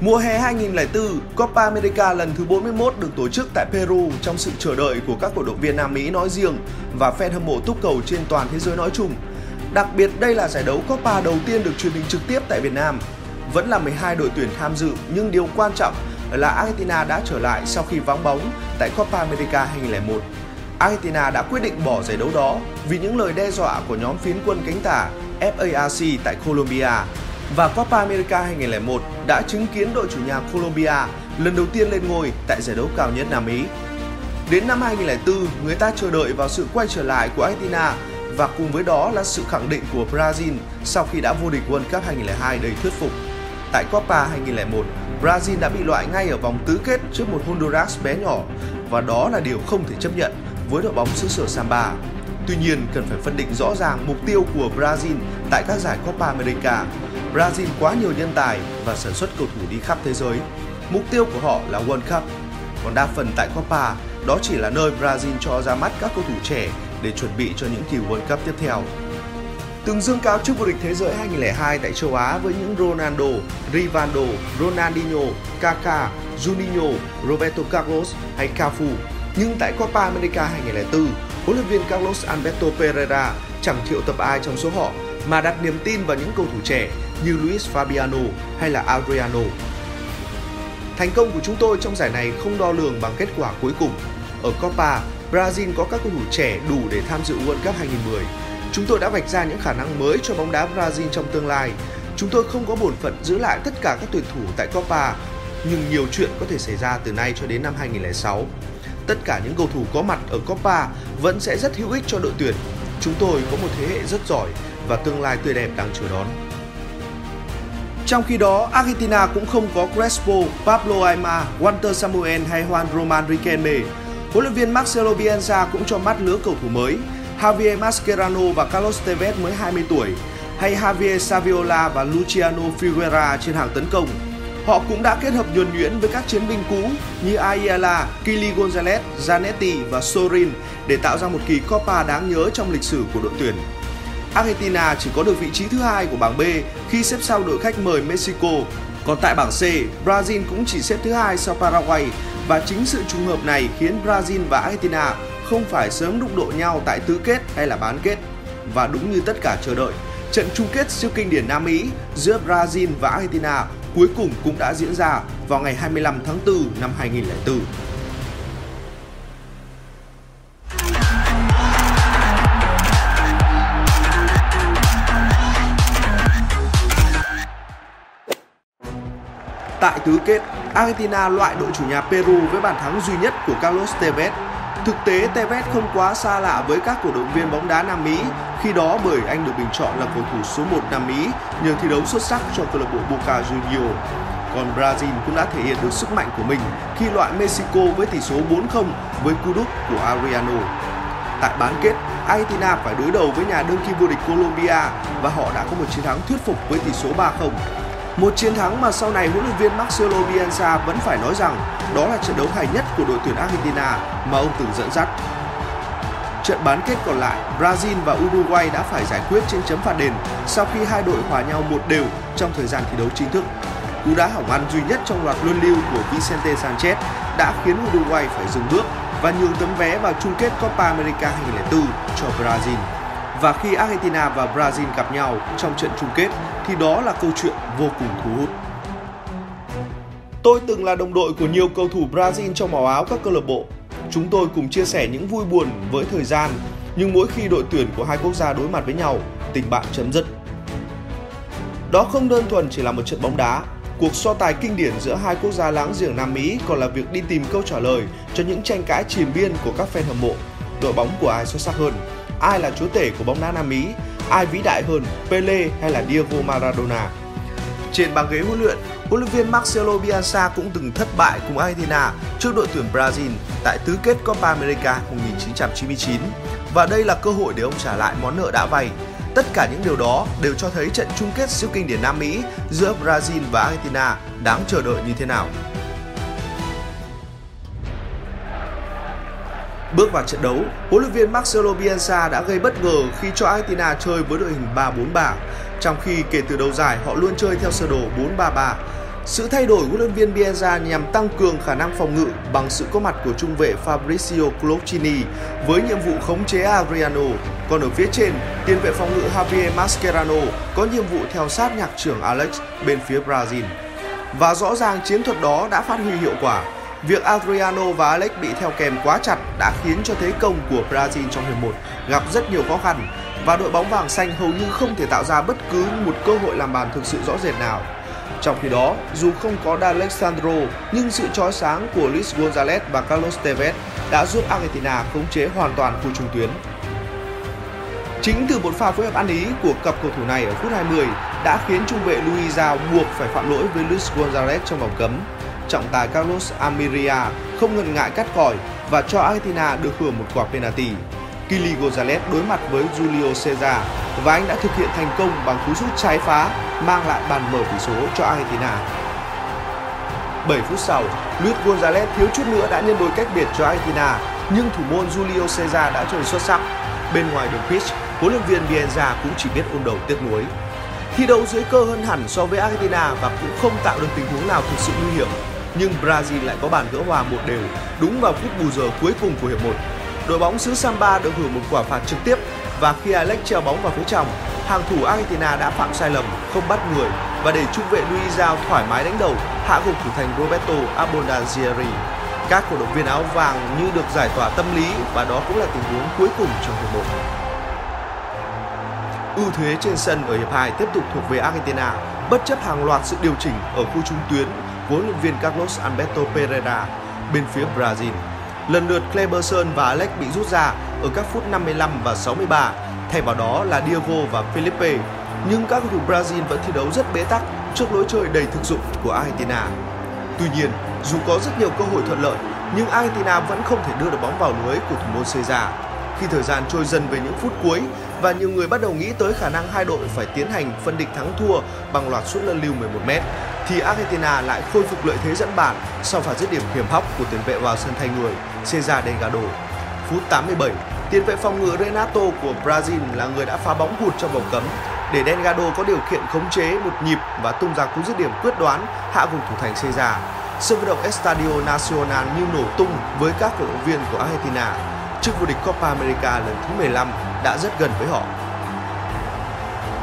Mùa hè 2004, Copa America lần thứ 41 được tổ chức tại Peru trong sự chờ đợi của các cổ động viên Nam Mỹ nói riêng và fan hâm mộ túc cầu trên toàn thế giới nói chung. Đặc biệt đây là giải đấu Copa đầu tiên được truyền hình trực tiếp tại Việt Nam. Vẫn là 12 đội tuyển tham dự nhưng điều quan trọng là Argentina đã trở lại sau khi vắng bóng tại Copa America 2001. Argentina đã quyết định bỏ giải đấu đó vì những lời đe dọa của nhóm phiến quân cánh tả FARC tại Colombia. Và Copa America 2001 đã chứng kiến đội chủ nhà Colombia lần đầu tiên lên ngôi tại giải đấu cao nhất Nam Mỹ. Đến năm 2004, người ta chờ đợi vào sự quay trở lại của Argentina và cùng với đó là sự khẳng định của Brazil sau khi đã vô địch World Cup 2002 đầy thuyết phục. Tại Copa 2001, Brazil đã bị loại ngay ở vòng tứ kết trước một Honduras bé nhỏ và đó là điều không thể chấp nhận với đội bóng xứ sở Samba. Tuy nhiên, cần phải phân định rõ ràng mục tiêu của Brazil tại các giải Copa America. Brazil quá nhiều nhân tài và sản xuất cầu thủ đi khắp thế giới. Mục tiêu của họ là World Cup. Còn đa phần tại Copa, đó chỉ là nơi Brazil cho ra mắt các cầu thủ trẻ để chuẩn bị cho những kỳ World Cup tiếp theo. Từng dương cao chức vô địch thế giới 2002 tại châu Á với những Ronaldo, Rivaldo, Ronaldinho, Kaká, Juninho, Roberto Carlos hay Cafu. Nhưng tại Copa America 2004, huấn luyện viên Carlos Alberto Parreira chẳng triệu tập ai trong số họ mà đặt niềm tin vào những cầu thủ trẻ như Luis Fabiano hay là Adriano. Thành công của chúng tôi trong giải này không đo lường bằng kết quả cuối cùng. Ở Copa, Brazil có các cầu thủ trẻ đủ để tham dự World Cup 2010. Chúng tôi đã vạch ra những khả năng mới cho bóng đá Brazil trong tương lai. Chúng tôi không có bổn phận giữ lại tất cả các tuyển thủ tại Copa, nhưng nhiều chuyện có thể xảy ra từ nay cho đến năm 2006. Tất cả những cầu thủ có mặt ở Copa vẫn sẽ rất hữu ích cho đội tuyển. Chúng tôi có một thế hệ rất giỏi và tương lai tươi đẹp đang chờ đón. Trong khi đó, Argentina cũng không có Crespo, Pablo Aymar, Walter Samuel hay Juan Roman Riquelme. Huấn luyện viên Marcelo Bielsa cũng cho mắt lứa cầu thủ mới. Javier Mascherano và Carlos Tevez mới 20 tuổi, hay Javier Saviola và Luciano Figuera trên hàng tấn công. Họ cũng đã kết hợp nhuần nhuyễn với các chiến binh cũ như Ayala, Kily González, Zanetti và Sorin để tạo ra một kỳ Copa đáng nhớ trong lịch sử của đội tuyển. Argentina chỉ có được vị trí thứ hai của bảng B khi xếp sau đội khách mời Mexico. Còn tại bảng C, Brazil cũng chỉ xếp thứ hai sau Paraguay và chính sự trùng hợp này khiến Brazil và Argentina không phải sớm đụng độ nhau tại tứ kết hay là bán kết. Và đúng như tất cả chờ đợi, trận chung kết siêu kinh điển Nam Mỹ giữa Brazil và Argentina cuối cùng cũng đã diễn ra vào ngày 25 tháng 4 năm 2004. Tại tứ kết, Argentina loại đội chủ nhà Peru với bàn thắng duy nhất của Carlos Tevez. Thực tế, Tevez không quá xa lạ với các cổ động viên bóng đá Nam Mỹ, khi đó bởi anh được bình chọn là cầu thủ số 1 Nam Mỹ nhờ thi đấu xuất sắc cho câu lạc bộ Boca Juniors. Còn Brazil cũng đã thể hiện được sức mạnh của mình khi loại Mexico với tỷ số 4-0 với cú đúp của Adriano. Tại bán kết, Argentina phải đối đầu với nhà đương kim vô địch Colombia và họ đã có một chiến thắng thuyết phục với tỷ số 3-0. Một chiến thắng mà sau này huấn luyện viên Marcelo Bielsa vẫn phải nói rằng đó là trận đấu hay nhất của đội tuyển Argentina mà ông từng dẫn dắt. Trận bán kết còn lại, Brazil và Uruguay đã phải giải quyết trên chấm phạt đền sau khi hai đội hòa nhau 1-1 trong thời gian thi đấu chính thức. Cú đá hỏng ăn duy nhất trong loạt luân lưu của Vicente Sanchez đã khiến Uruguay phải dừng bước và nhường tấm vé vào chung kết Copa America 2004 cho Brazil. Và khi Argentina và Brazil gặp nhau trong trận chung kết thì đó là câu chuyện vô cùng thu hút. Tôi từng là đồng đội của nhiều cầu thủ Brazil trong màu áo các câu lạc bộ. Chúng tôi cùng chia sẻ những vui buồn với thời gian, nhưng mỗi khi đội tuyển của hai quốc gia đối mặt với nhau, tình bạn chấm dứt. Đó không đơn thuần chỉ là một trận bóng đá. Cuộc so tài kinh điển giữa hai quốc gia láng giềng Nam Mỹ còn là việc đi tìm câu trả lời cho những tranh cãi triền miên của các fan hâm mộ. Đội bóng của ai xuất sắc hơn? Ai là chúa tể của bóng đá Nam Mỹ? Ai vĩ đại hơn, Pele hay là Diego Maradona? Trên băng ghế huấn luyện viên Marcelo Bielsa cũng từng thất bại cùng Argentina trước đội tuyển Brazil tại tứ kết Copa America 1999. Và đây là cơ hội để ông trả lại món nợ đã vay. Tất cả những điều đó đều cho thấy trận chung kết siêu kinh điển Nam Mỹ giữa Brazil và Argentina đáng chờ đợi như thế nào. Bước vào trận đấu, huấn luyện viên Marcelo Bielsa đã gây bất ngờ khi cho Argentina chơi với đội hình 3-4-3, trong khi kể từ đầu giải họ luôn chơi theo sơ đồ 4-3-3. Sự thay đổi huấn luyện viên Bielsa nhằm tăng cường khả năng phòng ngự bằng sự có mặt của trung vệ Fabrizio Clocchini với nhiệm vụ khống chế Adriano. Còn ở phía trên, tiền vệ phòng ngự Javier Mascherano có nhiệm vụ theo sát nhạc trưởng Alex bên phía Brazil. Và rõ ràng chiến thuật đó đã phát huy hiệu quả. Việc Adriano và Alex bị theo kèm quá chặt đã khiến cho thế công của Brazil trong hiệp 1 gặp rất nhiều khó khăn và đội bóng vàng xanh hầu như không thể tạo ra bất cứ một cơ hội làm bàn thực sự rõ rệt nào. Trong khi đó, dù không có D'Alessandro, nhưng sự chói sáng của Luis González và Carlos Tevez đã giúp Argentina khống chế hoàn toàn khu trung tuyến. Chính từ một pha phối hợp ăn ý của cặp cầu thủ này ở phút 20 đã khiến trung vệ Luis Giao buộc phải phạm lỗi với Luis González trong vòng cấm. Trọng tài Carlos Almeida không ngần ngại cắt còi và cho Argentina được hưởng một quả penalty. Kily González đối mặt với Júlio César và anh đã thực hiện thành công bằng cú sút trái phá mang lại bàn mở tỷ số cho Argentina. 7 phút sau, Luis González thiếu chút nữa đã nhân đôi cách biệt cho Argentina, nhưng thủ môn Júlio César đã chơi xuất sắc. Bên ngoài đường pitch, huấn luyện viên Bielsa cũng chỉ biết ôm đầu tiếc nuối. Thi đấu dưới cơ hơn hẳn so với Argentina và cũng không tạo được tình huống nào thực sự nguy hiểm, nhưng Brazil lại có bàn gỡ hòa 1-1 đúng vào phút bù giờ cuối cùng của hiệp 1. Đội bóng xứ Samba được hưởng một quả phạt trực tiếp và khi Alex treo bóng vào phía trong, hàng thủ Argentina đã phạm sai lầm, không bắt người và để trung vệ Luis Giao thoải mái đánh đầu, hạ gục thủ thành Roberto Abondanzieri. Các cổ động viên áo vàng như được giải tỏa tâm lý và đó cũng là tình huống cuối cùng trong hiệp 1. Ưu thế trên sân ở hiệp 2 tiếp tục thuộc về Argentina, bất chấp hàng loạt sự điều chỉnh ở khu trung tuyến của huấn luyện viên Carlos Alberto Parreira bên phía Brazil. Lần lượt Kleberson và Alex bị rút ra ở các phút 55 và 63, thay vào đó là Diego và Felipe. Nhưng các cầu thủ Brazil vẫn thi đấu rất bế tắc trước lối chơi đầy thực dụng của Argentina. Tuy nhiên, dù có rất nhiều cơ hội thuận lợi, nhưng Argentina vẫn không thể đưa được bóng vào lưới của thủ môn Cesar. Khi thời gian trôi dần về những phút cuối và nhiều người bắt đầu nghĩ tới khả năng hai đội phải tiến hành phân định thắng thua bằng loạt sút luân lưu 11m, thì Argentina lại khôi phục lợi thế dẫn bàn sau pha dứt điểm hiểm hóc của tiền vệ vào sân thay người Cesar Delgado. Phút 87, tiền vệ phòng ngự Renato của Brazil là người đã phá bóng hụt trong vòng cấm để Delgado có điều kiện khống chế một nhịp và tung ra cú dứt điểm quyết đoán hạ gục thủ thành Cesar. Sân vận động Estadio Nacional như nổ tung với các cổ động viên của Argentina. Chức vô địch Copa America lần thứ 15 đã rất gần với họ.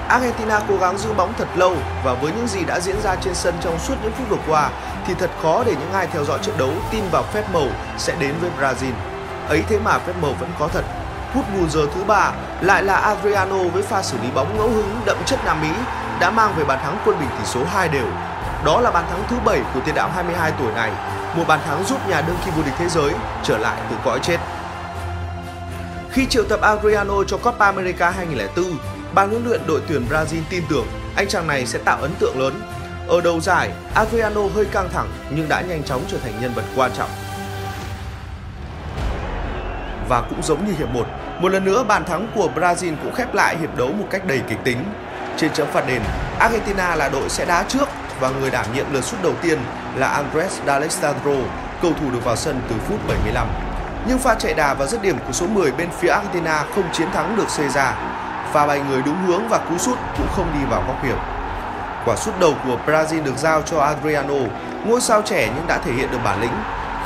Argentina cố gắng giữ bóng thật lâu và với những gì đã diễn ra trên sân trong suốt những phút vừa qua thì thật khó để những ai theo dõi trận đấu tin vào phép màu sẽ đến với Brazil. Ấy thế mà phép màu vẫn có thật. Phút bù giờ thứ 3 lại là Adriano với pha xử lý bóng ngẫu hứng đậm chất Nam Mỹ đã mang về bàn thắng quân bình tỷ số 2-2. Đó là bàn thắng thứ 7 của tiền đạo 22 tuổi này, một bàn thắng giúp nhà đương kim vô địch thế giới trở lại từ cõi chết. Khi triệu tập Adriano cho Copa America 2004, ban huấn luyện đội tuyển Brazil tin tưởng anh chàng này sẽ tạo ấn tượng lớn. Ở đầu giải, Adriano hơi căng thẳng nhưng đã nhanh chóng trở thành nhân vật quan trọng. Và cũng giống như hiệp 1, một lần nữa bàn thắng của Brazil cũng khép lại hiệp đấu một cách đầy kịch tính. Trên chấm phạt đền, Argentina là đội sẽ đá trước và người đảm nhiệm lượt sút đầu tiên là Andrés D'Alessandro, cầu thủ được vào sân từ phút 75. Nhưng pha chạy đà và dứt điểm của số 10 bên phía Argentina không chiến thắng được Cesar. Pha bay người đúng hướng và cú sút cũng không đi vào góc hiểm. Quả sút đầu của Brazil được giao cho Adriano, ngôi sao trẻ nhưng đã thể hiện được bản lĩnh,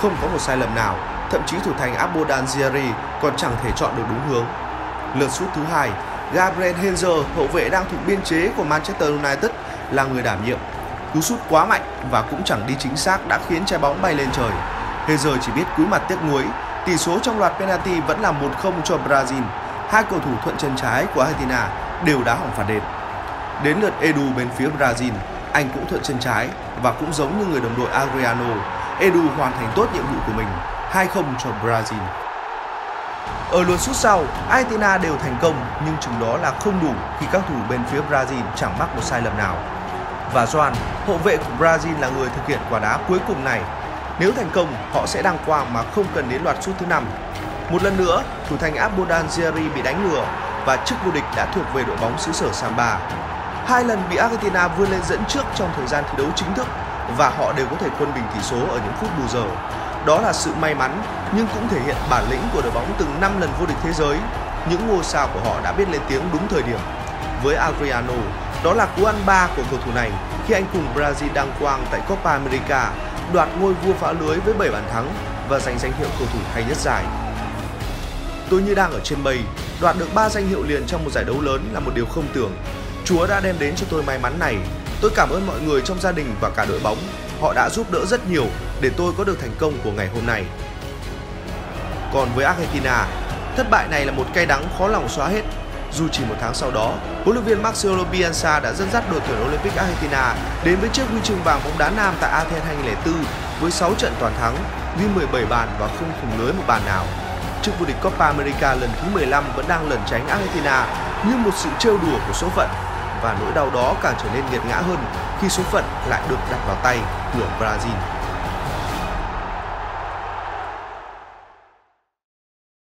không có một sai lầm nào, thậm chí thủ thành Abondanzieri còn chẳng thể chọn được đúng hướng. Lượt sút thứ hai, Gabriel Hensler, hậu vệ đang thuộc biên chế của Manchester United là người đảm nhiệm. Cú sút quá mạnh và cũng chẳng đi chính xác đã khiến trái bóng bay lên trời. Hensler chỉ biết cúi mặt tiếc nuối. Tỷ số trong loạt penalty vẫn là 1-0 cho Brazil. Hai cầu thủ thuận chân trái của Argentina đều đá hỏng phạt đền. Đến lượt Edu bên phía Brazil, anh cũng thuận chân trái và cũng giống như người đồng đội Adriano. Edu hoàn thành tốt nhiệm vụ của mình, 2-0 cho Brazil. Ở lượt sút sau, Argentina đều thành công nhưng chừng đó là không đủ khi các thủ bên phía Brazil chẳng mắc một sai lầm nào. Và Juan, hậu vệ của Brazil là người thực hiện quả đá cuối cùng này. Nếu thành công, họ sẽ đăng quang mà không cần đến loạt sút thứ 5. Một lần nữa, thủ thành Abondanzieri bị đánh ngửa và chức vô địch đã thuộc về đội bóng xứ sở Samba. Hai lần bị Argentina vươn lên dẫn trước trong thời gian thi đấu chính thức và họ đều có thể quân bình tỷ số ở những phút bù giờ. Đó là sự may mắn nhưng cũng thể hiện bản lĩnh của đội bóng từng 5 lần vô địch thế giới. Những ngôi sao của họ đã biết lên tiếng đúng thời điểm. Với Adriano, Đó là cú ăn ba của cầu thủ này khi anh cùng Brazil đăng quang tại Copa America, đoạt ngôi vua phá lưới với 7 bàn thắng và giành danh hiệu cầu thủ hay nhất giải. Tôi như đang ở trên mây, đoạt được 3 danh hiệu liền trong một giải đấu lớn là một điều không tưởng. Chúa đã đem đến cho tôi may mắn này. Tôi cảm ơn mọi người trong gia đình và cả đội bóng. Họ đã giúp đỡ rất nhiều để tôi có được thành công của ngày hôm nay. Còn với Argentina, thất bại này là một cay đắng khó lòng xóa hết. Dù chỉ một tháng sau đó, huấn luyện viên Marcelo Bielsa đã dẫn dắt đội tuyển Olympic Argentina đến với chiếc huy chương vàng bóng đá nam tại Athens 2004 với 6 trận toàn thắng, ghi 17 bàn và không thủng lưới một bàn nào. Chức vô địch Copa America lần thứ 15 vẫn đang lẩn tránh Argentina như một sự trêu đùa của số phận, và nỗi đau đó càng trở nên nghiệt ngã hơn khi số phận lại được đặt vào tay của Brazil.